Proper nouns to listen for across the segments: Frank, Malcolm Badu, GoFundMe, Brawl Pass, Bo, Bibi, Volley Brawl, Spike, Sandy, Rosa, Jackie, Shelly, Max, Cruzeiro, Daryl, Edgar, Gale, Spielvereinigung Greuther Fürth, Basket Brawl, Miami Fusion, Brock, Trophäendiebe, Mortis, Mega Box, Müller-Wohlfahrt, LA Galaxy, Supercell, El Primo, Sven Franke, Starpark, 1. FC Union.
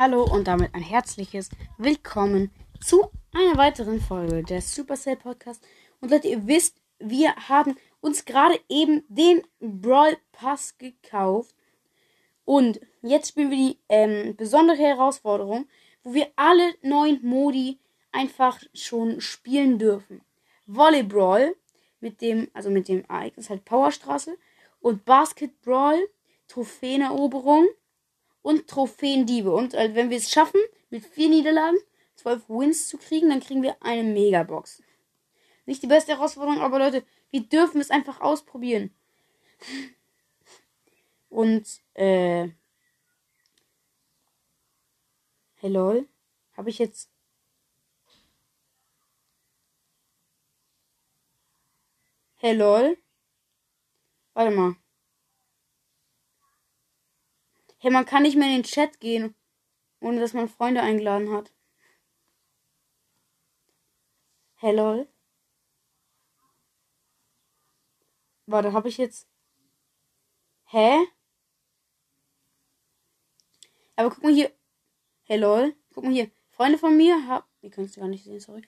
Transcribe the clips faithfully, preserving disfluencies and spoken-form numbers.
Hallo und damit ein herzliches Willkommen zu einer weiteren Folge des Supercell Podcast. Und Leute, ihr wisst, wir haben uns gerade eben den Brawl Pass gekauft. Und jetzt spielen wir die ähm, besondere Herausforderung, wo wir alle neuen Modi einfach schon spielen dürfen. Volley Brawl, mit dem, also mit dem Ereignis halt Powerstraße. Und Basket Brawl, Trophäeneroberung. Und Trophäendiebe. Und also, wenn wir es schaffen, mit vier Niederlagen zwölf Wins zu kriegen, dann kriegen wir eine Mega Box. Nicht die beste Herausforderung, aber Leute, wir dürfen es einfach ausprobieren. Und, äh... hey lol, habe ich jetzt... Hey lol. Warte mal. Hey, man kann nicht mehr in den Chat gehen, ohne dass man Freunde eingeladen hat. Hey, lol. Warte, hab ich jetzt... Hä? Aber guck mal hier. Hey, lol. Guck mal hier. Freunde von mir haben... Ihr könnt es gar nicht sehen, sorry.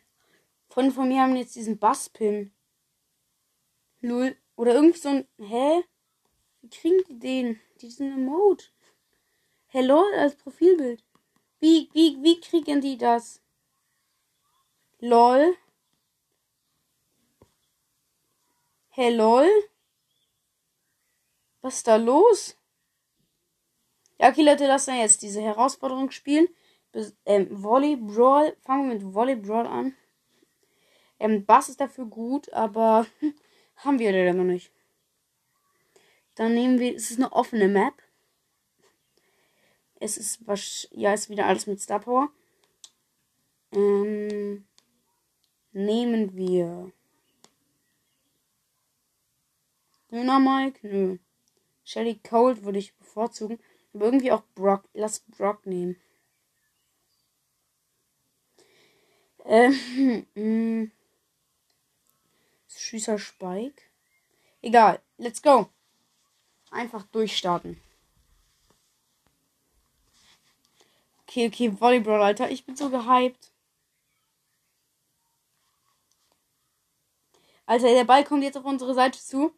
Freunde von mir haben jetzt diesen Basspin. Lol. Oder irgendwie so ein... Hä? Wie kriegen die den? Diesen Emote. Hello als Profilbild. Wie, wie, wie kriegen die das? Lol. Hello? Was ist da los? Ja, okay, Leute, lass dann jetzt diese Herausforderung spielen. Bis, ähm, Volley Brawl. Fangen wir mit Volley Brawl an. Ähm, Bass ist dafür gut, aber haben wir den noch nicht. Dann nehmen wir... Es ist eine offene Map. Es ist was, ja, ist wieder alles mit Star Power. Ähm, nehmen wir Dynamike? Nö. Shelly Cold würde ich bevorzugen. Aber irgendwie auch Brock. Lass Brock nehmen. Ähm. Schießer Spike. Egal. Let's go. Einfach durchstarten. Okay, okay, Volley Brawl, Alter. Ich bin so gehypt. Alter, der Ball kommt jetzt auf unsere Seite zu.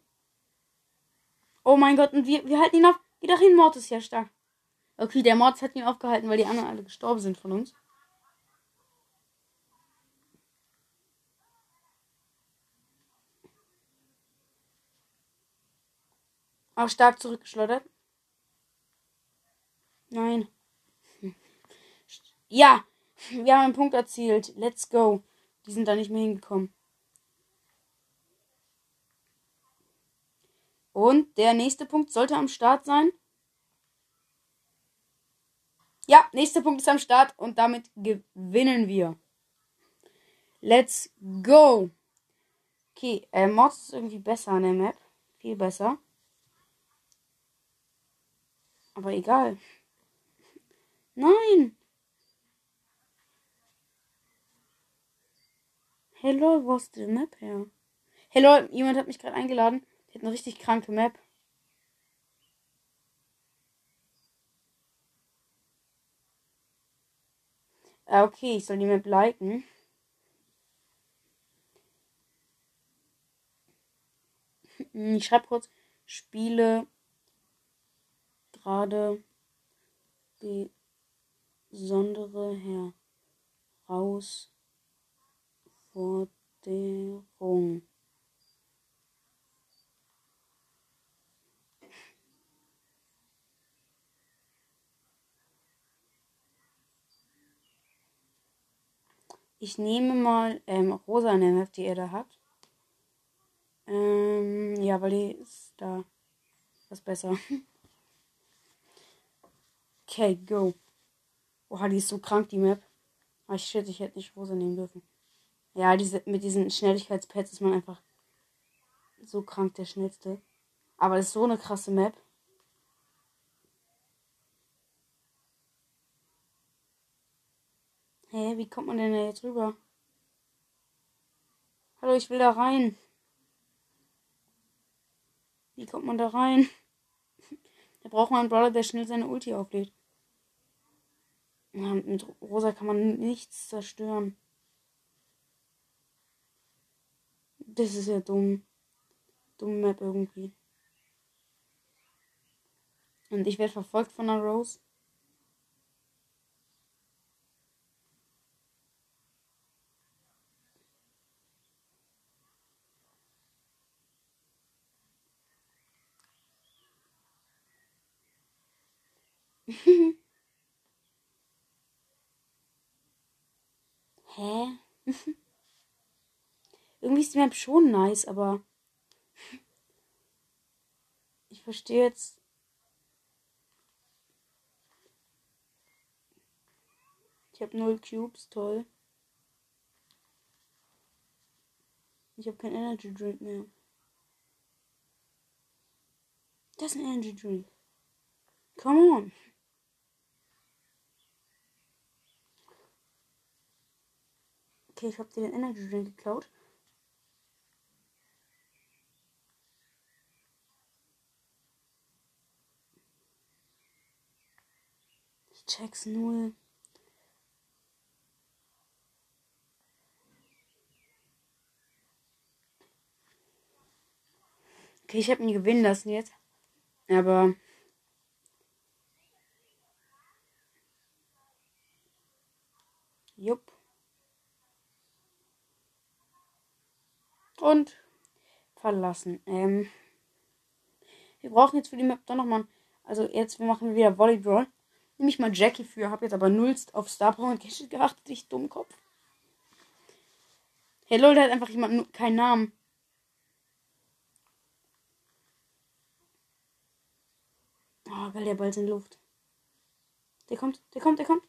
Oh mein Gott, und wir, wir halten ihn auf. Geh doch hin, Mortis, ja stark. Okay, der Mortis hat ihn aufgehalten, weil die anderen alle gestorben sind von uns. Auch stark zurückgeschleudert. Nein. Ja, wir haben einen Punkt erzielt. Let's go. Die sind da nicht mehr hingekommen. Und der nächste Punkt sollte am Start sein. Ja, nächster Punkt ist am Start und damit gewinnen wir. Let's go. Okay, äh, Mods ist irgendwie besser an der Map. Viel besser. Aber egal. Nein. Hey lol, wo ist die Map her? Hey lol, jemand hat mich gerade eingeladen. Die hat eine richtig kranke Map. Ah, okay, ich soll die Map liken. Ich schreibe kurz, spiele gerade besondere Herausforderung. Forderung. Ich nehme mal ähm, Rosa an der Map, die er da hat. Ähm, ja, weil die ist da was besser. Okay, go. Oha, die ist so krank, die Map. Ach shit, ich hätte nicht Rosa nehmen dürfen. Ja, diese, mit diesen Schnelligkeitspads ist man einfach so krank der Schnellste. Aber das ist so eine krasse Map. Hä, wie kommt man denn da jetzt rüber? Hallo, ich will da rein. Wie kommt man da rein? Da braucht man einen Brawler, der schnell seine Ulti auflädt. Ja, mit Rosa kann man nichts zerstören. Das ist ja dumm. Dumme Map irgendwie. Und ich werde verfolgt von einer Rose. Hä? Irgendwie ist die Map schon nice, aber ich verstehe jetzt. Ich habe null Cubes, toll. Ich habe keinen Energy Drink mehr. Das ist ein Energy Drink. Come on. Okay, ich habe dir den Energy Drink geklaut. Ich check's null. Okay, ich habe ihn gewinnen lassen jetzt. Aber jupp. Und verlassen. Ähm, wir brauchen jetzt für die Map dann nochmal. Also, jetzt machen wir wieder Volley Brawl. Nehme ich mal Jackie für. Habe jetzt aber null auf Starpark und Gadget geachtet. Ich Dummkopf. Hey, lol, da hat einfach jemand keinen Namen. Oh, geil, der Ball ist in Luft. Der kommt, der kommt, der kommt.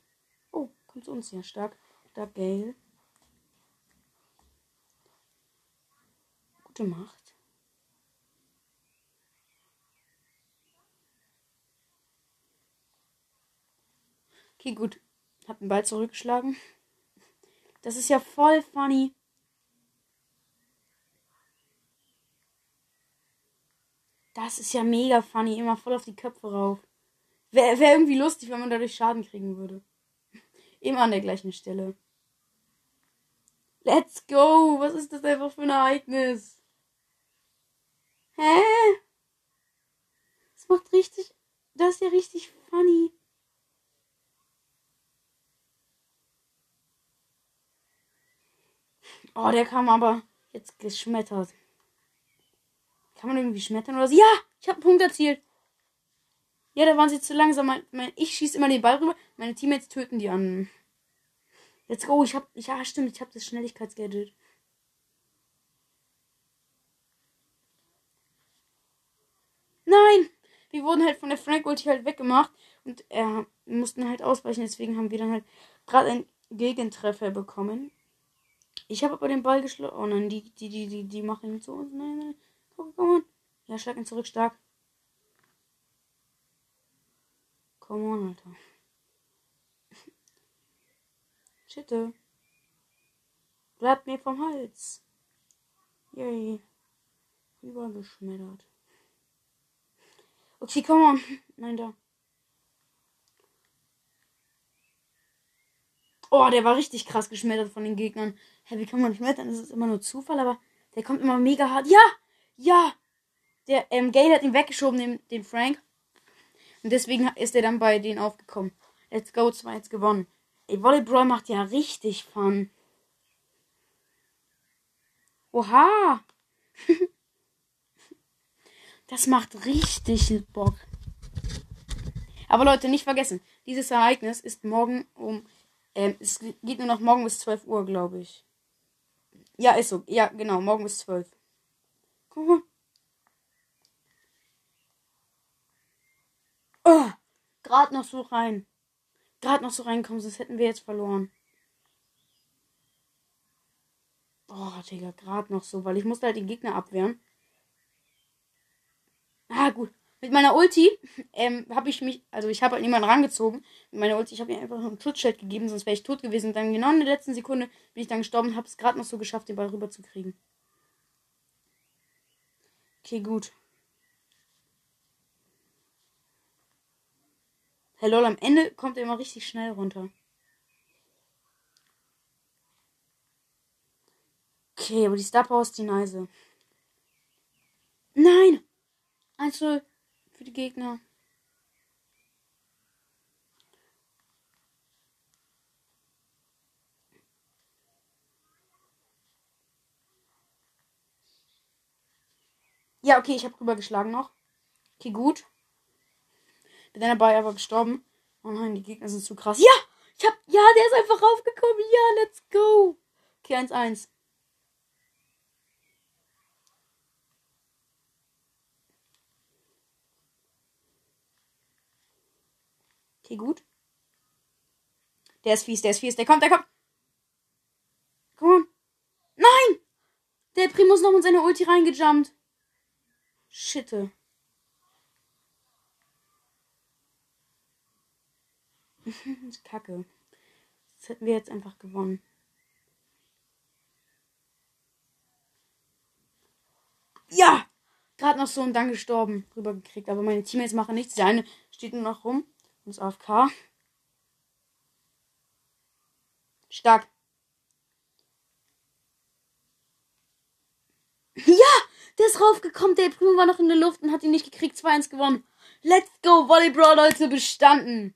Oh, kommt zu uns hier. Stark. Stark, Gale. Macht. Okay, gut. Hab den Ball zurückgeschlagen. Das ist ja voll funny. Das ist ja mega funny. Immer voll auf die Köpfe rauf. Wäre wär irgendwie lustig, wenn man dadurch Schaden kriegen würde. Immer an der gleichen Stelle. Let's go! Was ist das einfach für ein Ereignis? Hä? Das macht richtig. Das ist ja richtig funny. Oh, der kam aber jetzt geschmettert. Kann man irgendwie schmettern oder so? Ja! Ich habe einen Punkt erzielt. Ja, da waren sie zu langsam. Mein, mein, ich schieße immer den Ball rüber. Meine Teammates töten die an. Let's go. Ich hab. Ja, stimmt. Ich habe das Schnelligkeitsgadget. Nein! Wir wurden halt von der Frank-Ulti halt weggemacht und äh, mussten halt ausweichen. Deswegen haben wir dann halt gerade einen Gegentreffer bekommen. Ich habe aber den Ball geschlagen. Oh nein, die, die, die, die, die machen ihn zu uns. Nein, nein. Komm, komm on. Ja, schlag ihn zurück, stark. Come on, Alter. Schitte. Bleibt mir vom Hals. Yay. Übergeschmettert. Okay, komm mal. Nein, da. Oh, der war richtig krass geschmettert von den Gegnern. Hä, wie kann man schmettern? Das ist immer nur Zufall, aber der kommt immer mega hart. Ja! Ja! Der ähm, Gale hat ihn weggeschoben, den, den Frank. Und deswegen ist er dann bei denen aufgekommen. Let's go, zwei jetzt gewonnen. Ey, Volley Brawl macht ja richtig Fun. Oha! Das macht richtig Bock. Aber Leute, nicht vergessen, dieses Ereignis ist morgen um... Ähm, es geht nur noch morgen bis zwölf Uhr, glaube ich. Ja, ist so. Ja, genau, morgen bis zwölf. Guck mal. Oh, gerade noch so rein. Gerade noch so reinkommen, sonst hätten wir jetzt verloren. Oh, Digga, gerade noch so, weil ich musste halt den Gegner abwehren. Ah, gut. Mit meiner Ulti ähm, habe ich mich, also ich habe halt niemanden rangezogen. Mit meiner Ulti, ich habe ihr einfach einen Schutzschild gegeben, sonst wäre ich tot gewesen. Und dann genau in der letzten Sekunde bin ich dann gestorben und habe es gerade noch so geschafft, den Ball rüber zu kriegen. Okay, gut. Hey lol, am Ende kommt er immer richtig schnell runter. Okay, aber die Star Power ist die nice. Nein! eins zu null für die Gegner. Ja, okay, ich habe rübergeschlagen noch. Okay, gut. Bin dann dabei aber gestorben. Oh nein, die Gegner sind zu krass. Ja! Ich hab. Ja, der ist einfach raufgekommen. Ja, let's go! Okay, eins eins. Okay, gut. Der ist fies, der ist fies. Der kommt, der kommt. Komm on. Nein! Der Primo ist noch mit seiner Ulti reingejumpt. Shitte. Kacke. Das hätten wir jetzt einfach gewonnen. Ja! Gerade noch so und dann gestorben. Rübergekriegt. Aber meine Teammates machen nichts. Der eine steht nur noch rum und ist A F K. Stark. Ja! Der ist raufgekommen. Der Primo war noch in der Luft und hat ihn nicht gekriegt. zwei eins gewonnen. Let's go. Volley Brawl, Leute. Bestanden.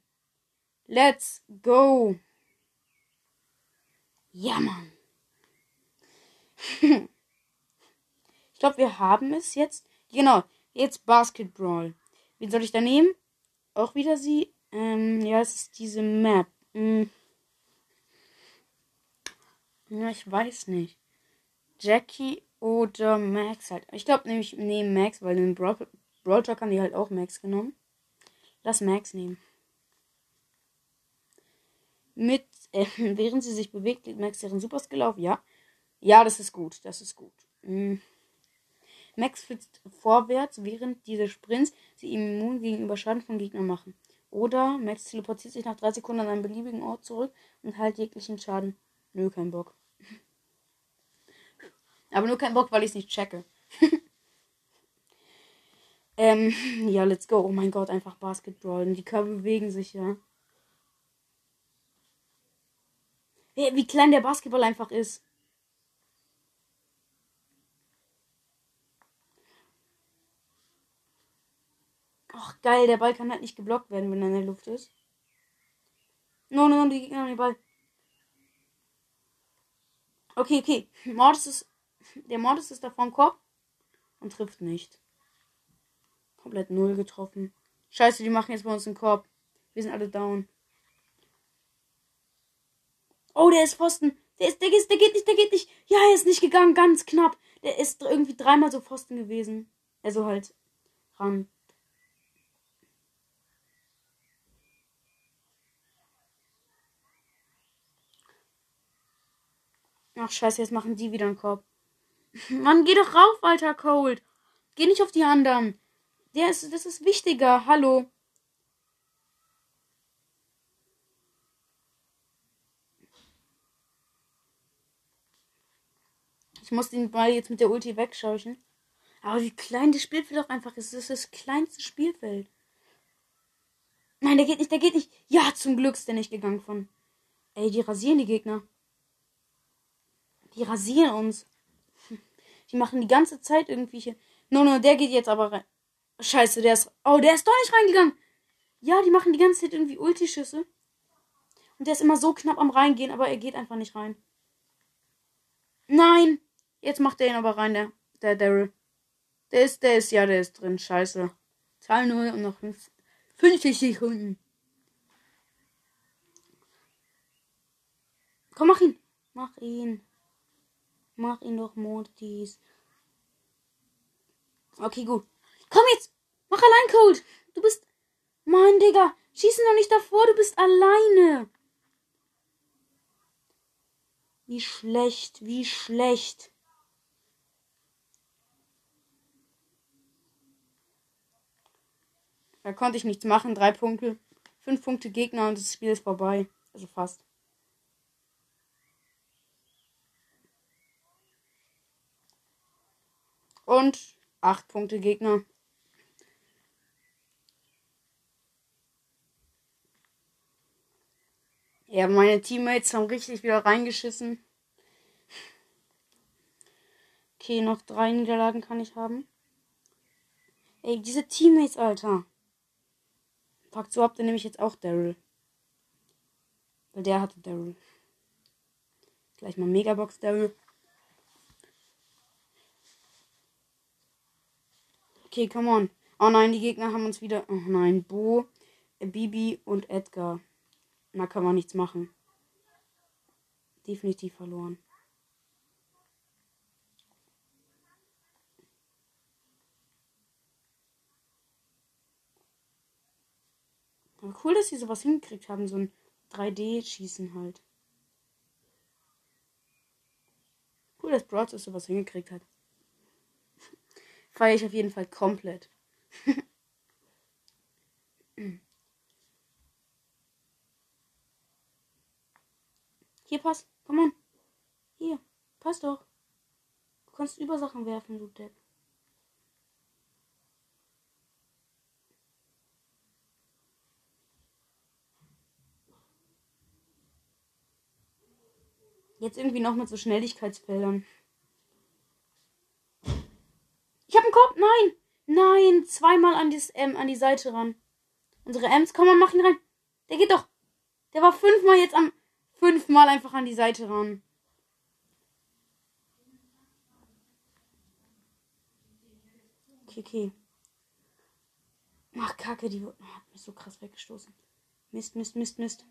Let's go. Ja, Mann. Ich glaube, wir haben es jetzt. Genau, jetzt Basket Brawl. Wen soll ich da nehmen? Auch wieder sie. Ähm, ja, es ist diese Map. Hm. Ja, ich weiß nicht. Jackie oder Max halt. Ich glaube, nämlich nehmen Max, weil in Brawl, Brawl Talk haben die halt auch Max genommen. Lass Max nehmen. Mit, äh, während sie sich bewegt, legt Max ihren Superskill auf. Ja. Ja, das ist gut. Das ist gut. Mhm. Max flitzt vorwärts, während diese Sprints sie immun gegenüber Schaden von Gegnern machen. Oder Max teleportiert sich nach drei Sekunden an einen beliebigen Ort zurück und heilt jeglichen Schaden. Nö, kein Bock. Aber nur kein Bock, weil ich es nicht checke. ähm, ja, let's go. Oh mein Gott, einfach Basketball. Die Körper bewegen sich, ja. Wie klein der Basketball einfach ist. Ach, geil, der Ball kann halt nicht geblockt werden, wenn er in der Luft ist. No, no, no, die Gegner haben den Ball. Okay, okay. Mortis ist, der Mortis ist da vorm Korb und trifft nicht. Komplett null getroffen. Scheiße, die machen jetzt bei uns einen Korb. Wir sind alle down. Oh, der ist Pfosten. Der ist, der ist, der geht nicht, der geht nicht. Ja, er ist nicht gegangen, ganz knapp. Der ist irgendwie dreimal so Pfosten gewesen. Also halt ran. Ach, scheiße, jetzt machen die wieder einen Korb. Mann, geh doch rauf, alter Cold. Geh nicht auf die anderen. Der ist, das ist wichtiger. Hallo. Ich muss den Ball jetzt mit der Ulti wegscheuchen. Aber wie klein das Spielfeld auch einfach ist. Das ist das kleinste Spielfeld. Nein, der geht nicht, der geht nicht. Ja, zum Glück ist der nicht gegangen von. Ey, die rasieren die Gegner. Die rasieren uns. Die machen die ganze Zeit irgendwelche. No, no, der geht jetzt aber rein. Scheiße, der ist. Oh, der ist doch nicht reingegangen. Ja, die machen die ganze Zeit irgendwie Ulti-Schüsse. Und der ist immer so knapp am Reingehen, aber er geht einfach nicht rein. Nein! Jetzt macht er ihn aber rein, der, der Daryl. Der ist, der ist, ja, der ist drin. Scheiße. zwei null und noch fünfzig Sekunden. Komm, mach ihn. Mach ihn. Mach ihn doch, Mortis. Okay, gut. Komm jetzt. Mach allein, Cold. Du bist... Mann, Digga. Schieß ihn doch nicht davor. Du bist alleine. Wie schlecht. Wie schlecht. Da konnte ich nichts machen. Drei Punkte. Fünf Punkte Gegner und das Spiel ist vorbei. Also fast. Und acht Punkte Gegner. Ja, meine Teammates haben richtig wieder reingeschissen. Okay, noch drei Niederlagen kann ich haben. Ey, diese Teammates, Alter. Packt so ab, dann nehme ich jetzt auch Daryl. Weil der hatte Daryl. Gleich mal Mega Box Daryl. Okay, come on. Oh nein, die Gegner haben uns wieder... Oh nein, Bo, Bibi und Edgar. Na, kann man nichts machen. Definitiv verloren. Aber cool, dass sie sowas hingekriegt haben, so ein drei D-Schießen halt. Cool, dass Brawl Pass sowas hingekriegt hat. Feiere ich auf jeden Fall komplett. Hier, pass. Komm on. Hier. Pass doch. Du kannst über Sachen werfen, du Depp. Jetzt irgendwie noch mit so Schnelligkeitsfeldern. Ich hab einen Kopf. Nein. Nein. Zweimal an, dieses, ähm, an die Seite ran. Unsere Ems. Komm mal, mach ihn rein. Der geht doch. Der war fünfmal jetzt am... Fünfmal einfach an die Seite ran. Okay, okay. Ach, Kacke, die wird, hat mich so krass weggestoßen. Mist, Mist, Mist, Mist.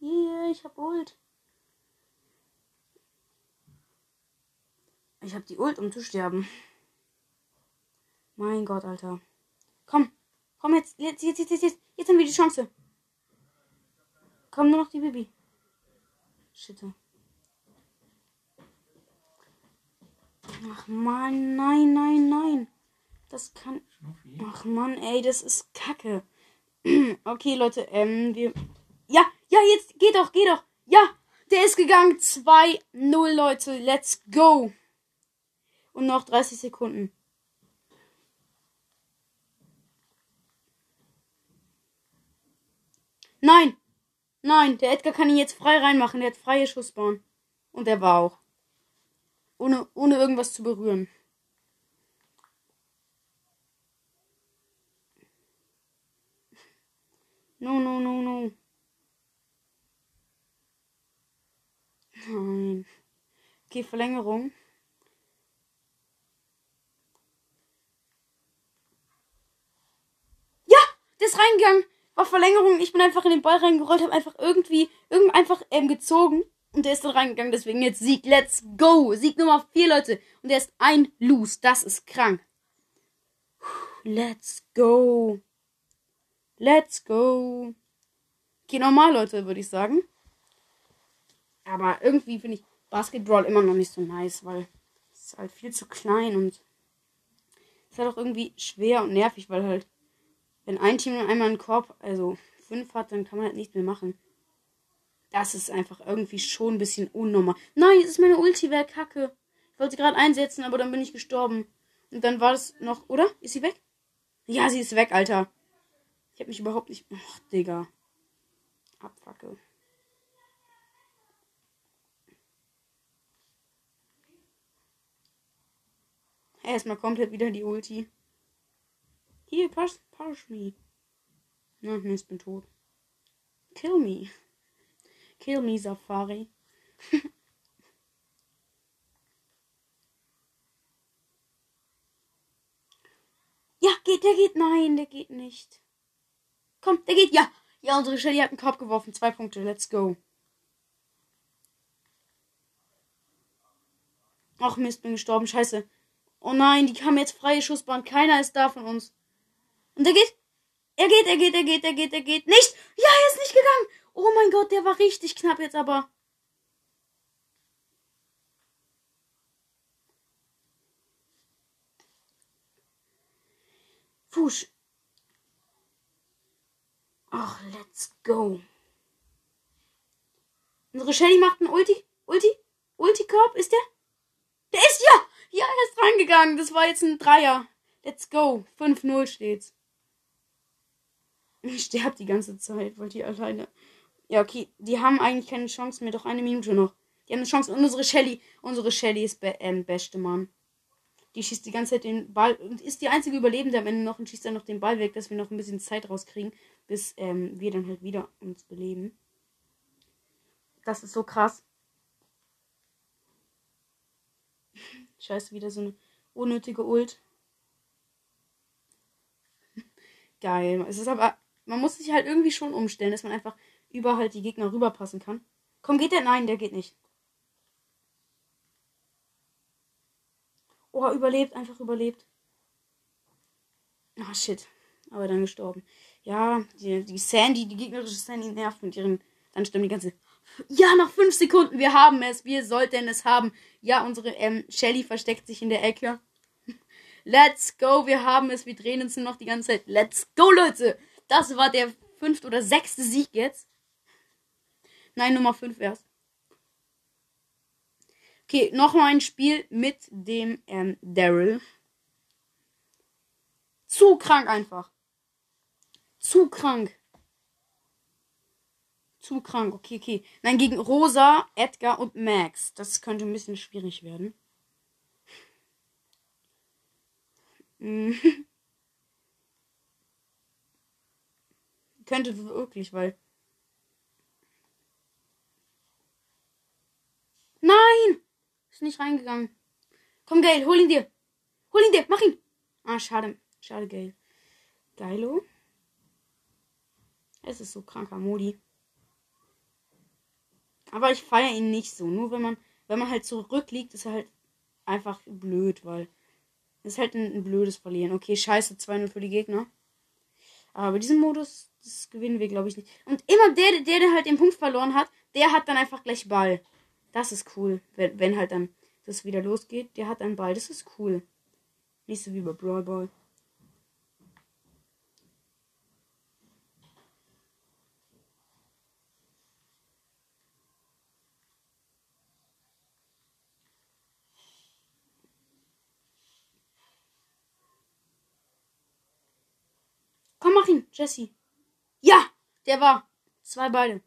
Yeah, ich hab Ult. Ich hab die Ult, um zu sterben. Mein Gott, Alter. Komm. Komm jetzt. Jetzt, jetzt, jetzt, jetzt. Jetzt haben wir die Chance. Komm, nur noch die Bibi. Shit. Ach Mann, nein, nein, nein. Das kann... Ach Mann, ey, das ist Kacke. Okay, Leute, ähm, wir... Ja, ja, jetzt. Geh doch, geh doch. Ja, der ist gegangen. zwei null, Leute. Let's go. Und noch dreißig Sekunden. Nein! Nein, der Edgar kann ihn jetzt frei reinmachen. Der hat freie Schussbahn. Und der war auch. Ohne, ohne irgendwas zu berühren. No, no, no, no. Nein. Okay, Verlängerung. Ja! Der ist reingegangen! War Verlängerung, ich bin einfach in den Ball reingerollt, habe einfach irgendwie, irgendwie einfach ähm, gezogen und der ist dann reingegangen, deswegen jetzt Sieg, let's go, Sieg Nummer vier, Leute, und der ist ein Loose, das ist krank. Let's go, let's go. Okay, normal, Leute, würde ich sagen, aber irgendwie finde ich Basket Brawl immer noch nicht so nice, weil es ist halt viel zu klein und es ist halt auch irgendwie schwer und nervig, weil halt wenn ein Team nur einmal einen Korb, also fünf hat, dann kann man halt nichts mehr machen. Das ist einfach irgendwie schon ein bisschen unnormal. Nein, jetzt ist meine Ulti weg, Kacke. Ich wollte sie gerade einsetzen, aber dann bin ich gestorben. Und dann war das noch, oder? Ist sie weg? Ja, sie ist weg, Alter. Ich hab mich überhaupt nicht... Ach, Digga. Abfacke. Erstmal komplett wieder die Ulti. Hier, push, push me. Na, ich bin tot. Kill me. Kill me, Safari. Ja, geht, der geht. Nein, der geht nicht. Komm, der geht. Ja, ja, unsere Shelly hat einen Korb geworfen. Zwei Punkte, let's go. Ach Mist, bin gestorben, scheiße. Oh nein, die haben jetzt freie Schussbahn. Keiner ist da von uns. Und er geht. Er geht, er geht, er geht, er geht, er geht. Nicht! Ja, er ist nicht gegangen! Oh mein Gott, der war richtig knapp jetzt aber. Fusch. Ach, let's go. Unsere Shelly macht einen Ulti. Ulti? Ulti-Korb? Ist der? Der ist ja! Ja, er ist rein. gegangen. Das war jetzt ein Dreier. Let's go. fünf null steht's. Ich sterbe die ganze Zeit, weil die alleine... Ja, okay. Die haben eigentlich keine Chance mehr. Doch eine Minute noch. Die haben eine Chance. Und unsere Shelly. Unsere Shelly ist be ähm, beste Mann. Die schießt die ganze Zeit den Ball. Und ist die einzige Überlebende am Ende noch. Und schießt dann noch den Ball weg, dass wir noch ein bisschen Zeit rauskriegen. Bis ähm, wir dann halt wieder uns beleben. Das ist so krass. Scheiße, wieder so eine unnötige Ult. Geil. Es ist aber... Man muss sich halt irgendwie schon umstellen, dass man einfach über halt die Gegner rüberpassen kann. Komm, geht der? Nein, der geht nicht. Oh, überlebt. Einfach überlebt. Ah, shit. Aber dann gestorben. Ja, die, die Sandy, die gegnerische Sandy nervt mit ihren... Dann stimmt die ganze... Ja, nach fünf Sekunden. Wir haben es. Wir sollten es haben. Ja, unsere ähm, Shelly versteckt sich in der Ecke. Let's go. Wir haben es. Wir drehen uns nur noch die ganze Zeit. Let's go, Leute. Das war der fünfte oder sechste Sieg jetzt. Nein, Nummer fünf wär's. Okay, nochmal ein Spiel mit dem ähm, Daryl. Zu krank einfach. Zu krank. Zu krank, okay, okay. Nein, gegen Rosa, Edgar und Max. Das könnte ein bisschen schwierig werden. Könnte wirklich, weil... Nein! Ist nicht reingegangen. Komm, Gale, hol ihn dir. Hol ihn dir, mach ihn. Ah, schade. Schade, Gale. Geilo. Es ist so kranker Modi. Aber ich feiere ihn nicht so. Nur wenn man, wenn man halt zurückliegt, ist er halt einfach blöd, weil es ist halt ein, ein blödes Verlieren. Okay, scheiße, zwei null für die Gegner. Aber diesem Modus, das gewinnen wir, glaube ich, nicht. Und immer der, der, der halt den Punkt verloren hat, der hat dann einfach gleich Ball. Das ist cool, wenn, wenn halt dann das wieder losgeht. Der hat einen Ball, das ist cool. Nicht so wie bei Brawl Ball. Komm, mach ihn, Jesse. Ja, der war. Zwei Beine.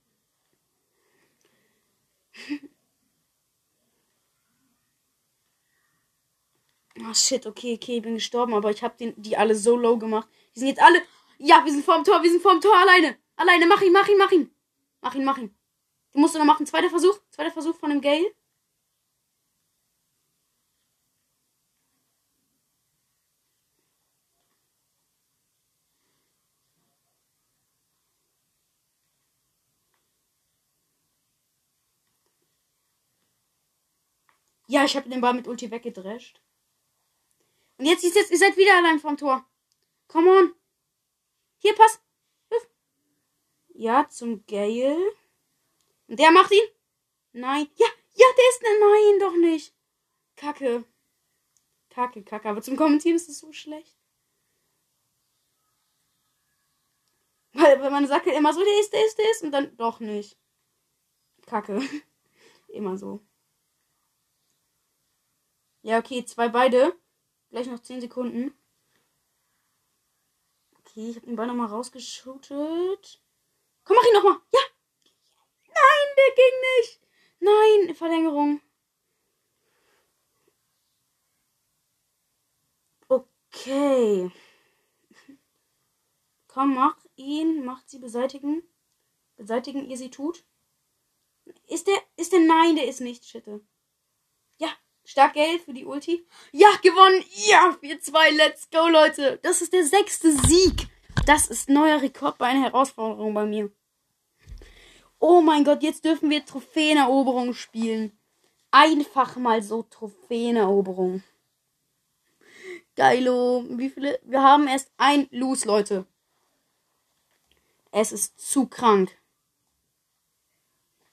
Ah, oh, shit, okay, okay, ich bin gestorben, aber ich hab den, die alle so low gemacht. Die sind jetzt alle... Ja, wir sind vorm Tor, wir sind vorm Tor, alleine. Alleine, mach ihn, mach ihn, mach ihn. Mach ihn, mach ihn. Den musst du noch machen. Zweiter Versuch, zweiter Versuch von dem Gale. Ja, ich habe den Ball mit Ulti weggedrescht. Und jetzt, jetzt, ihr seid wieder allein vom Tor. Come on. Hier, pass. Ja, zum Gale. Und der macht ihn. Nein. Ja, ja, der ist... Nein, doch nicht. Kacke. Kacke, kacke. Aber zum Kommentieren ist es so schlecht. Weil, weil man sagt halt immer so, der ist, der ist, der ist. Und dann doch nicht. Kacke. Immer so. Ja, okay, zwei beide. Gleich noch zehn Sekunden. Okay, ich habe den Ball nochmal rausgeschootet. Komm, mach ihn nochmal. Ja! Nein, der ging nicht. Nein, Verlängerung. Okay. Komm, mach ihn. Macht sie beseitigen. Beseitigen, ihr sie tut. Ist der, ist der, nein, der ist nicht, shit. Stark Geld für die Ulti. Ja, gewonnen. Ja, vier zwei. Let's go, Leute. Das ist der sechste Sieg. Das ist neuer Rekord bei einer Herausforderung bei mir. Oh mein Gott, jetzt dürfen wir Trophäeneroberung spielen. Einfach mal so Trophäeneroberung. Geilo. Wie viele? Wir haben erst ein Los, Leute. Es ist zu krank.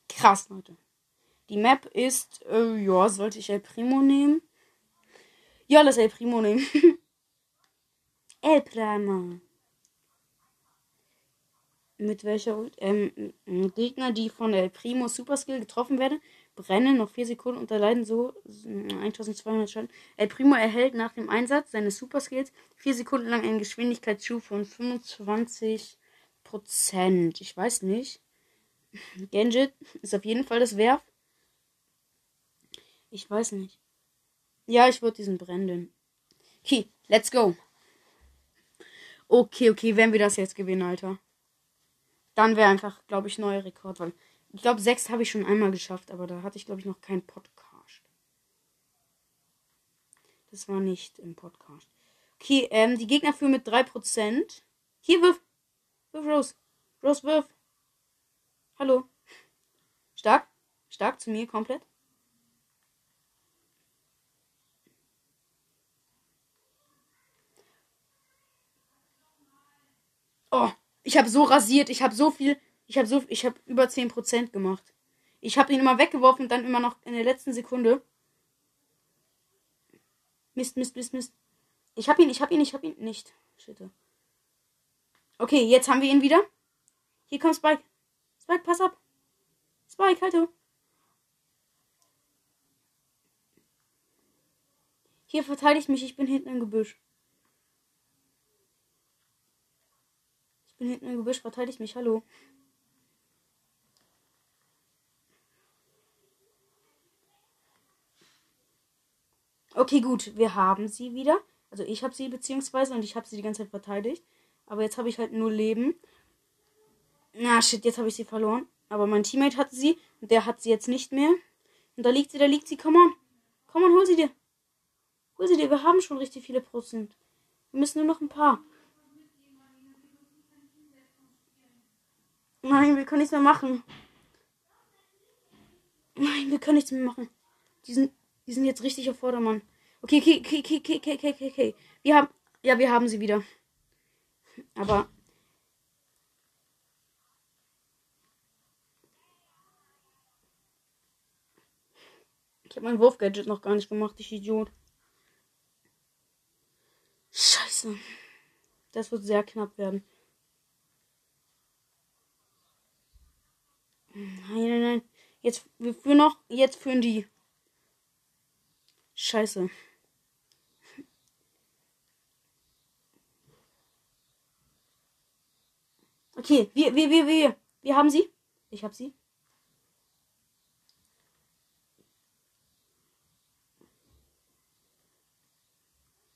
Krass, Leute. Die Map ist, äh, ja, sollte ich El Primo nehmen? Ja, lass El Primo nehmen. El Primo. Mit welcher ähm, Gegner, die von El Primo Superskill getroffen werden, brennen noch vier Sekunden und erleiden so eintausendzweihundert Schaden. El Primo erhält nach dem Einsatz seines Superskills vier Sekunden lang einen Geschwindigkeitsschub von fünfundzwanzig Prozent. Ich weiß nicht. Genjit ist auf jeden Fall das Werf. Ich weiß nicht. Ja, ich würde diesen brennen. Okay, let's go. Okay, okay, wenn wir das jetzt gewinnen, Alter. Dann wäre einfach, glaube ich, neuer Rekord, weil ich glaube, sechs habe ich schon einmal geschafft, aber da hatte ich, glaube ich, noch keinen Podcast. Das war nicht im Podcast. Okay, ähm, die Gegner führen mit drei Prozent. Hier, wirf. Wirf, Rose. Rose, wirf. Hallo. Stark. Stark zu mir, komplett. Oh, ich habe so rasiert. Ich habe so viel... Ich habe so, ich habe über zehn Prozent gemacht. Ich habe ihn immer weggeworfen und dann immer noch in der letzten Sekunde. Mist, Mist, Mist, Mist. Ich habe ihn, ich habe ihn, ich habe ihn nicht. Shit. Okay, jetzt haben wir ihn wieder. Hier kommt Spike. Spike, pass ab. Spike, halte. Hier verteidige ich mich. Ich bin hinten im Gebüsch. Ich bin hinten im Gebüsch, verteidige ich mich. Hallo. Okay, gut, wir haben sie wieder. Also ich habe sie beziehungsweise und ich habe sie die ganze Zeit verteidigt. Aber jetzt habe ich halt nur Leben. Na, shit, jetzt habe ich sie verloren. Aber mein Teammate hatte sie und der hat sie jetzt nicht mehr. Und da liegt sie, da liegt sie. Komm on, komm on, hol sie dir. Hol sie dir, wir haben schon richtig viele Prozent. Wir müssen nur noch ein paar. Nein, wir können nichts mehr machen. Nein, wir können nichts mehr machen. Die sind... Die sind jetzt richtig auf Vordermann. Okay, okay, okay, okay, okay, okay, okay, okay. Wir haben... Ja, wir haben sie wieder. Aber... Ich habe mein Wurf-Gadget noch gar nicht gemacht, ich Idiot. Scheiße. Das wird sehr knapp werden. Nein, nein, nein. Jetzt, wir führen noch... Jetzt führen die... Scheiße. Okay, wir, wir, wir, wir. Wir haben sie. Ich hab sie.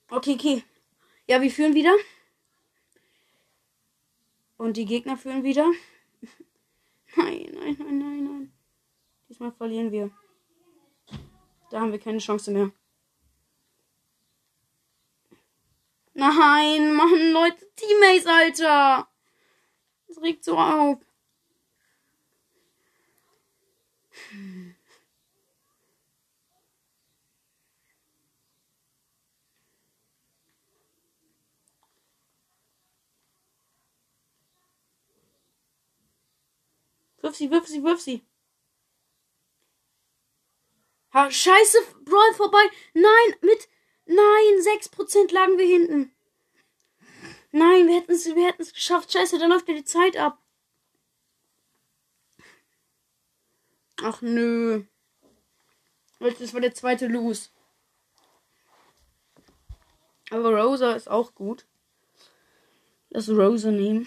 Okay, okay. Ja, wir führen wieder. Und die Gegner führen wieder. Nein, nein, nein, nein, nein. Diesmal verlieren wir. Da haben wir keine Chance mehr. Nein, Mann, Leute. Teammates, Alter. Das regt so auf. Wirf sie, wirf sie, wirf sie. Ah, scheiße, Brawl vorbei. Nein, mit... Nein, sechs Prozent lagen wir hinten. Nein, wir hätten es wir hätten es geschafft. Scheiße, dann läuft ja die Zeit ab. Ach, nö. Das war der zweite Lose. Aber Rosa ist auch gut. Lass Rosa nehmen.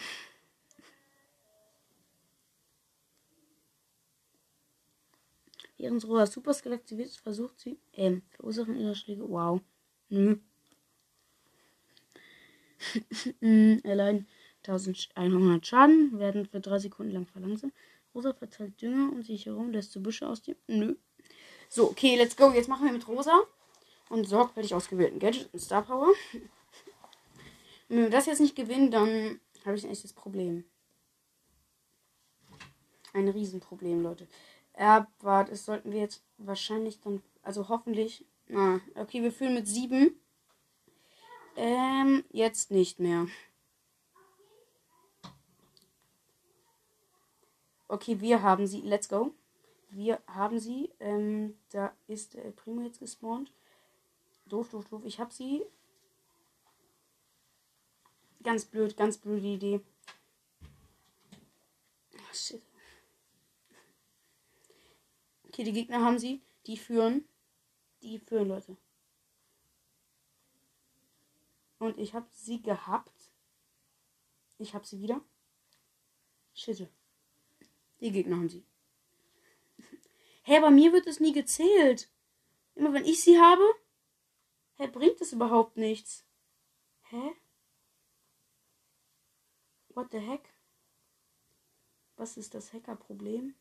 Während Rosa Superskill aktiviert ist, versucht sie, ähm, verursachen ihre Schläge. Wow. Hm. Erleiden eintausendeinhundert Schaden, werden für drei Sekunden lang verlangsamt. Rosa verteilt Dünger um sich herum, lässt so Büsche aus dem. Nö. So, okay, let's go. Jetzt machen wir mit Rosa und sorgfältig ausgewählten Gadget und Star Power. Wenn wir das jetzt nicht gewinnen, dann habe ich ein echtes Problem. Ein Riesenproblem, Leute. Aber das sollten wir jetzt wahrscheinlich dann, also hoffentlich, na, okay, wir führen mit sieben. Ähm, jetzt nicht mehr. Okay, wir haben sie, let's go. Wir haben sie, ähm, da ist der El Primo jetzt gespawnt. Doof, doof, doof, ich hab sie. Ganz blöd, ganz blöde Idee. Oh, shit. Okay, die Gegner haben sie. Die führen. Die führen, Leute. Und ich habe sie gehabt. Ich habe sie wieder. Shit. Die Gegner haben sie. Hä, hey, bei mir wird das nie gezählt. Immer wenn ich sie habe, hä, hey, bringt das überhaupt nichts. Hä? What the heck? Was ist das Hacker-Problem?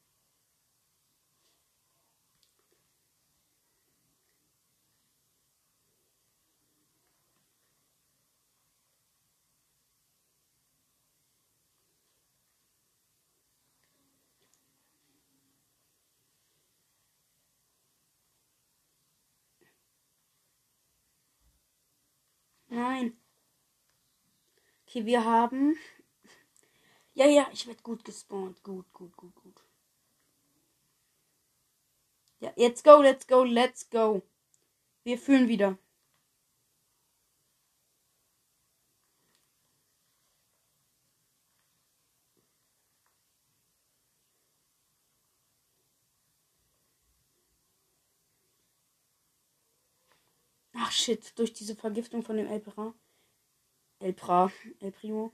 Nein. Okay, wir haben... Ja, ja, ich werde gut gespawnt. Gut, gut, gut, gut. Ja, let's go, let's go, let's go. Wir führen wieder. Ach, shit. Durch diese Vergiftung von dem El Primo. El Primo. El Primo.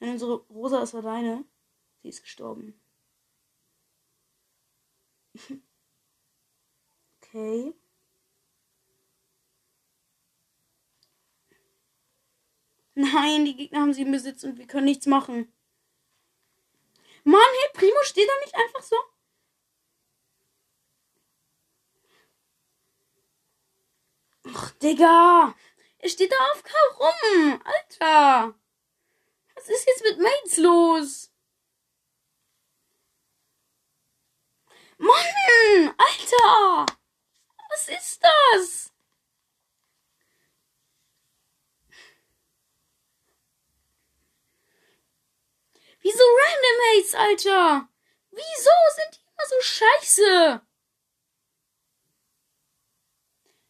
Nein, unsere Rosa ist alleine. Sie ist gestorben. Okay. Nein, die Gegner haben sie im Besitz und wir können nichts machen. Mann, hey, Primo steht da nicht einfach so. Ach, Digga. Er steht da auf K rum. Alter. Was ist jetzt mit Mates los? Mann! Alter! Was ist das? Wieso random Mates, Alter? Wieso sind die immer so scheiße?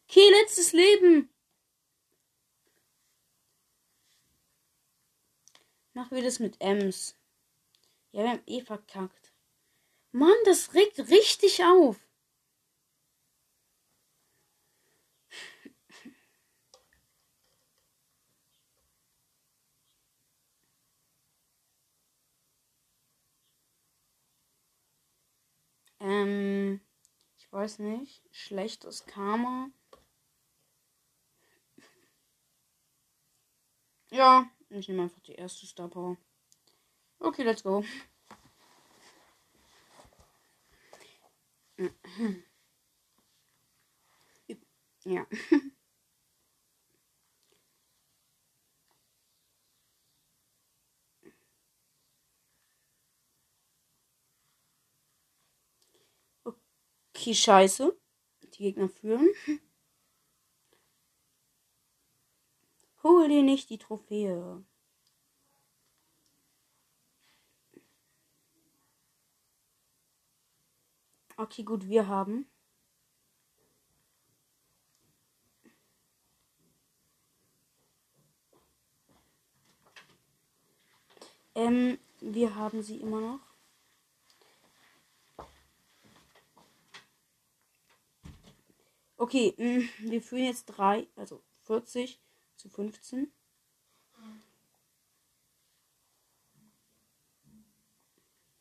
Okay, letztes Leben. Machen wir das mit Ems. Ja, wir haben eh verkackt. Mann, das regt richtig auf. Ähm, ich weiß nicht. Schlechtes Karma. Ja. Ich nehme einfach die erste Star Power. Okay, let's go. Ja. Okay, scheiße. Die Gegner führen. Hol dir nicht die Trophäe. Okay, gut, wir haben. Ähm, wir haben sie immer noch. Okay, mh, wir führen jetzt drei, also vierzig. Zu fünfzehn.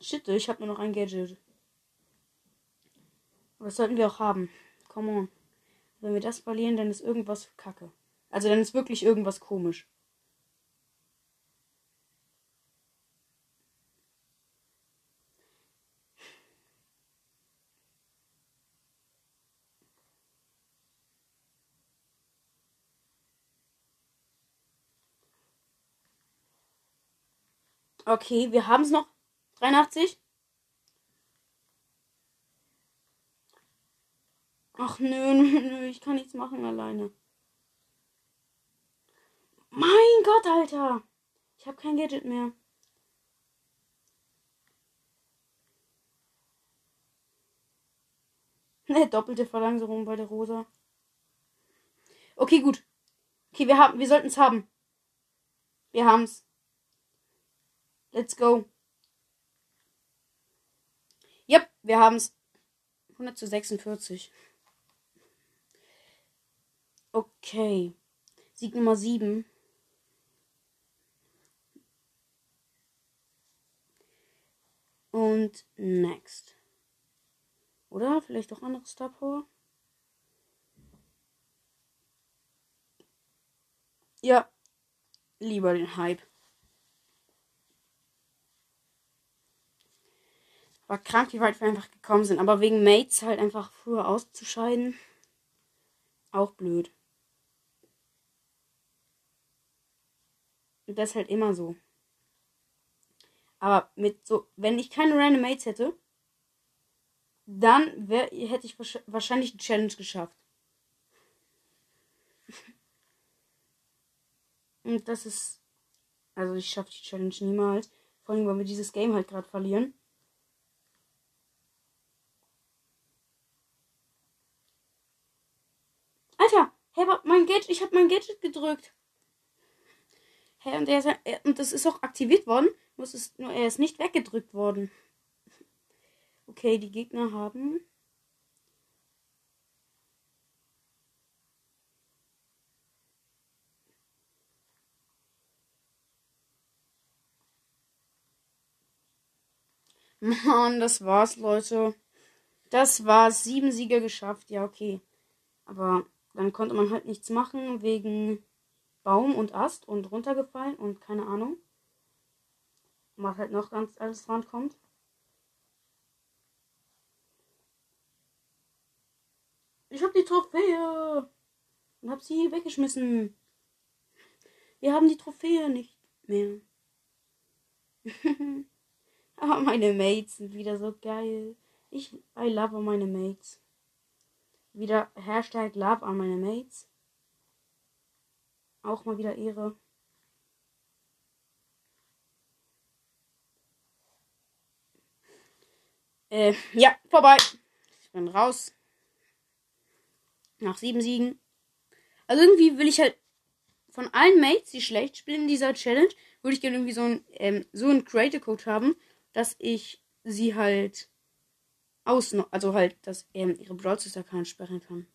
Shit, ich habe nur noch ein Gadget. Aber das sollten wir auch haben. Come on. Wenn wir das verlieren, dann ist irgendwas kacke. Also dann ist wirklich irgendwas komisch. Okay, wir haben es noch. dreiundachtzig. Ach nö, nö, ich kann nichts machen alleine. Mein Gott, Alter. Ich habe kein Gadget mehr. Ne, doppelte Verlangsamung bei der Rosa. Okay, gut. Okay, wir haben, wir sollten es haben. Wir haben es. Let's go. Yep, wir haben's. hundert zu sechsundvierzig. Okay. Sieg Nummer sieben. Und next. Oder vielleicht auch andere Star Power. Ja, lieber den Hype. War krank, wie weit wir einfach gekommen sind. Aber wegen Mates halt einfach früher auszuscheiden. Auch blöd. Und das ist halt immer so. Aber mit so, wenn ich keine Random Mates hätte, dann wär, hätte ich wahrscheinlich die Challenge geschafft. Und das ist, also ich schaffe die Challenge niemals. Vor allem, weil wir dieses Game halt gerade verlieren. Alter, hey, mein Gadget, ich habe mein Gadget gedrückt. Hey, und, er ist, er, und das ist auch aktiviert worden. Muss es, nur er ist nicht weggedrückt worden. Okay, die Gegner haben... Mann, das war's, Leute. Das war's. Sieben Sieger geschafft. Ja, okay. Aber dann konnte man halt nichts machen wegen Baum und Ast und runtergefallen und keine Ahnung. Was halt noch ganz alles dran kommt. Ich hab die Trophäe und hab sie weggeschmissen. Wir haben die Trophäe nicht mehr. Aber meine Mates sind wieder so geil. Ich, I love meine Mates. Wieder Hashtag Love an meine Mates. Auch mal wieder Ehre. Äh, ja, vorbei. Ich bin raus. Nach sieben Siegen. Also irgendwie will ich halt von allen Mates, die schlecht spielen in dieser Challenge, würde ich gerne irgendwie so einen ähm, so einen Creator Code haben, dass ich sie halt aus... Also halt, dass ähm, ihre Brawl-Sister-Account sperren kann.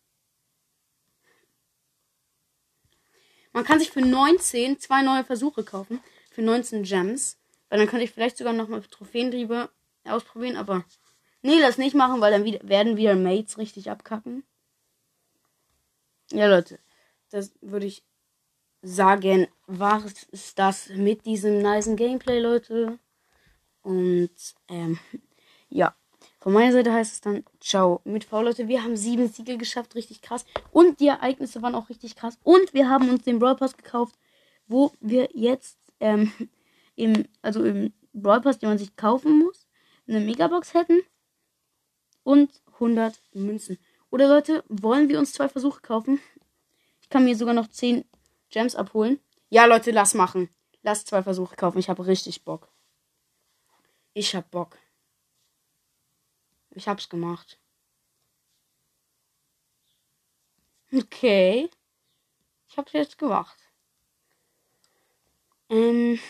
Man kann sich für neunzehn zwei neue Versuche kaufen. Für neunzehn Gems. Weil dann könnte ich vielleicht sogar nochmal Trophäendiebe ausprobieren. Aber nee, das nicht machen, weil dann wieder, werden wieder Mates richtig abkacken. Ja, Leute. Das würde ich sagen. War es das mit diesem nicen Gameplay, Leute. Und ähm, ja. Von meiner Seite heißt es dann, ciao mit V, Leute. Wir haben sieben Siege geschafft, richtig krass. Und die Ereignisse waren auch richtig krass. Und wir haben uns den Brawl Pass gekauft, wo wir jetzt ähm, im, also im Brawl Pass, den man sich kaufen muss, eine Mega Box hätten und hundert Münzen. Oder Leute, wollen wir uns zwei Versuche kaufen? Ich kann mir sogar noch zehn Gems abholen. Ja, Leute, lass machen. Lass zwei Versuche kaufen. Ich habe richtig Bock. Ich hab Bock. Ich hab's gemacht. Okay. Ich hab's jetzt gemacht. Ähm.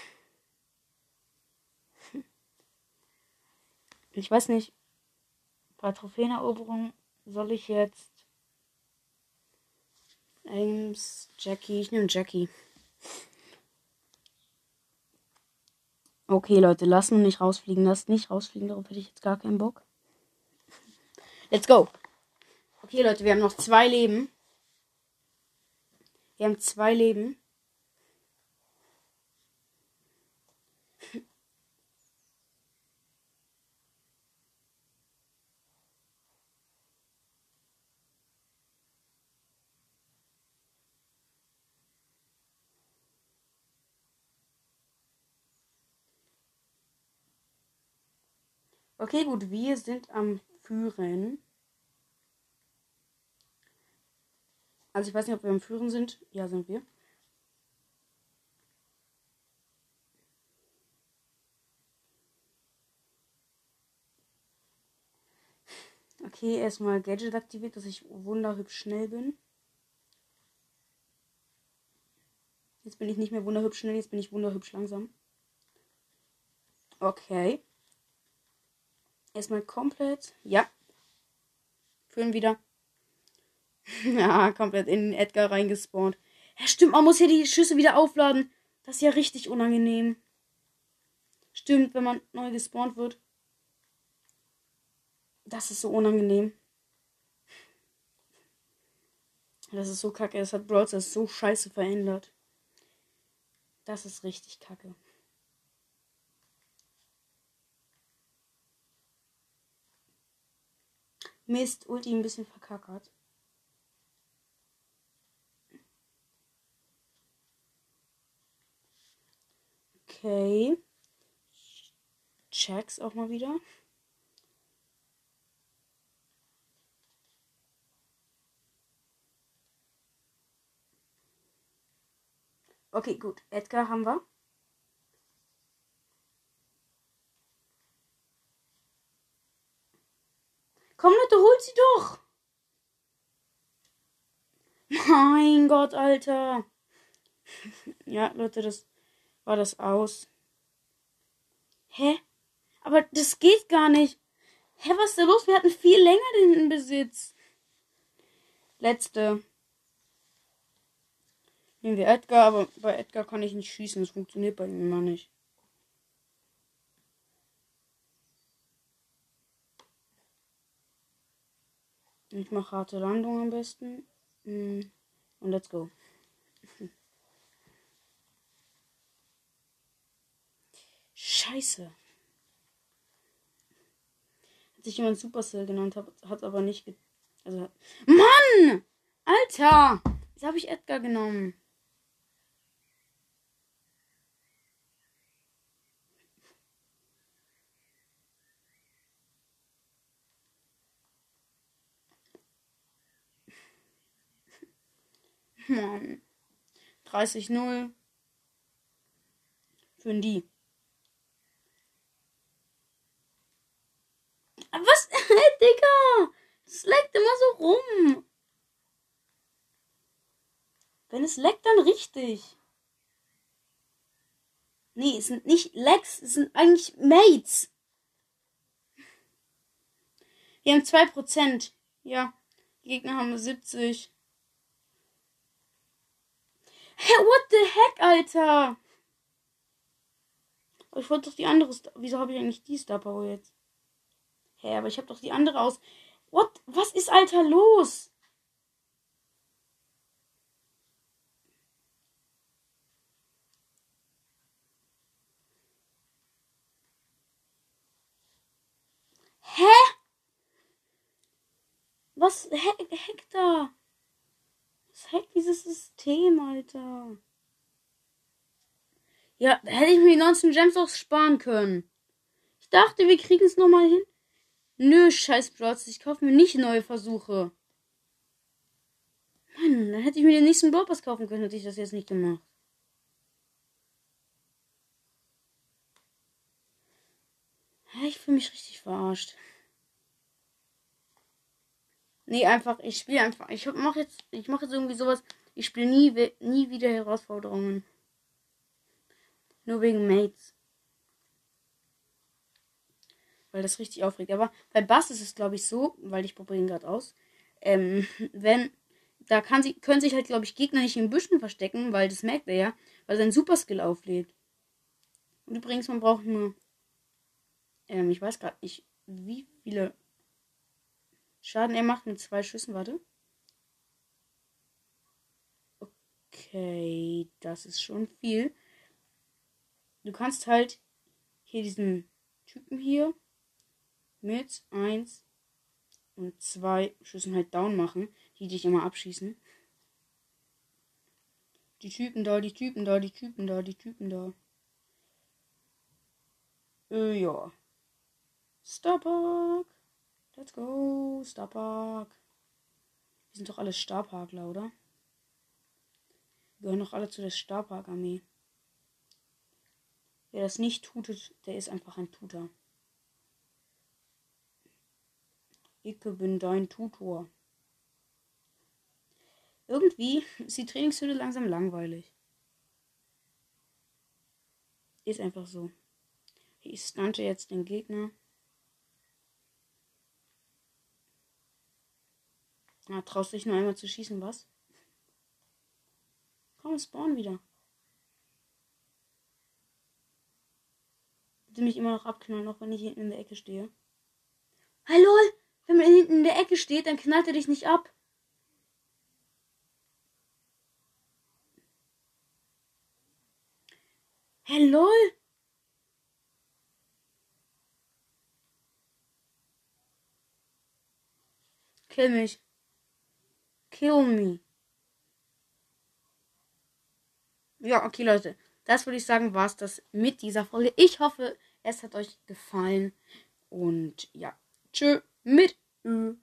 Ich weiß nicht. Bei Trophäeneroberung soll ich jetzt Aims, Jackie. Ich nehme Jackie. Okay, Leute. Lasst nur nicht rausfliegen. Lasst nicht rausfliegen. Darauf hätte ich jetzt gar keinen Bock. Let's go. Okay, Leute, wir haben noch zwei Leben. Wir haben zwei Leben. Okay, gut, wir sind am Führen. Also ich weiß nicht, ob wir am Führen sind. Ja, sind wir. Okay, erstmal Gadget aktiviert, dass ich wunderhübsch schnell bin. Jetzt bin ich nicht mehr wunderhübsch schnell, jetzt bin ich wunderhübsch langsam. Okay. Erstmal komplett. Ja. Füllen wieder. Ja, komplett in Edgar reingespawnt. Ja, stimmt, man muss hier die Schüsse wieder aufladen. Das ist ja richtig unangenehm. Stimmt, wenn man neu gespawnt wird. Das ist so unangenehm. Das ist so kacke. Das hat Brawl Stars so scheiße verändert. Das ist richtig kacke. Mist, Ulti ein bisschen verkackert. Okay. Check's auch mal wieder. Okay, gut. Edgar haben wir. Komm, Leute, holt sie doch! Mein Gott, Alter! Ja, Leute, das war das aus. Hä? Aber das geht gar nicht. Hä, was ist da los? Wir hatten viel länger den Besitz. Letzte. Nehmen wir Edgar, aber bei Edgar kann ich nicht schießen. Das funktioniert bei ihm immer nicht. Ich mache harte Landung am besten. Und let's go. Scheiße. Hat sich jemand Supercell genannt, hat aber nicht... Ge also Mann! Alter! Jetzt habe ich Edgar genommen. Mann. dreißig null. Für die. Was? Digga! Das leckt immer so rum. Wenn es leckt, dann richtig. Nee, es sind nicht Lags, es sind eigentlich Mates. Wir haben zwei Prozent. Ja, die Gegner haben siebzig. Hey, what the heck, Alter? Aber ich wollte doch die andere... Star- Wieso habe ich eigentlich die Star Power jetzt? Hä, hey, aber ich habe doch die andere aus... What? Was ist, Alter, los? Hä? Was? He- Hector? Was hackt dieses System, Alter? Ja, hätte ich mir die neunzehn Gems auch sparen können. Ich dachte, wir kriegen es nochmal hin. Nö, scheiß Brawl, ich kaufe mir nicht neue Versuche. Mann, dann hätte ich mir den nächsten Brawl Pass kaufen können, hätte ich das jetzt nicht gemacht. Ich fühle mich richtig verarscht. Nee, einfach, ich spiele einfach. Ich mache jetzt, ich mache jetzt irgendwie sowas. Ich spiele nie, nie wieder Herausforderungen. Nur wegen Mates. Weil das richtig aufregt. Aber bei Bass ist es, glaube ich, so, weil ich probiere ihn gerade aus. Ähm, wenn, da kann sie, können sich halt, glaube ich, Gegner nicht in Büschen verstecken, weil das merkt er ja, weil sein Superskill auflädt. Und übrigens, man braucht nur, ähm, ich weiß gerade nicht, wie viele Schaden er macht mit zwei Schüssen, warte. Okay, das ist schon viel. Du kannst halt hier diesen Typen hier mit eins und zwei Schüssen halt down machen, die dich immer abschießen. Die Typen da, die Typen da, die Typen da, die Typen da. Äh, ja. Starpark. Let's go, Starpark. Wir sind doch alle Starparkler, oder? Wir gehören doch alle zu der Starpark-Armee. Wer das nicht tutet, der ist einfach ein Tutor. Ich bin dein Tutor. Irgendwie ist die Trainingshöhle langsam langweilig. Ist einfach so. Ich stante jetzt den Gegner. Na, traust dich nur einmal zu schießen, was? Komm, spawn wieder. Bitte mich immer noch abknallen, auch wenn ich hinten in der Ecke stehe. Hey, lol! Wenn man hinten in der Ecke steht, dann knallt er dich nicht ab. Hey, lol! Kill mich. Kill me. Ja, okay, Leute. Das würde ich sagen, war es das mit dieser Folge. Ich hoffe, es hat euch gefallen. Und ja, tschö mit Ö.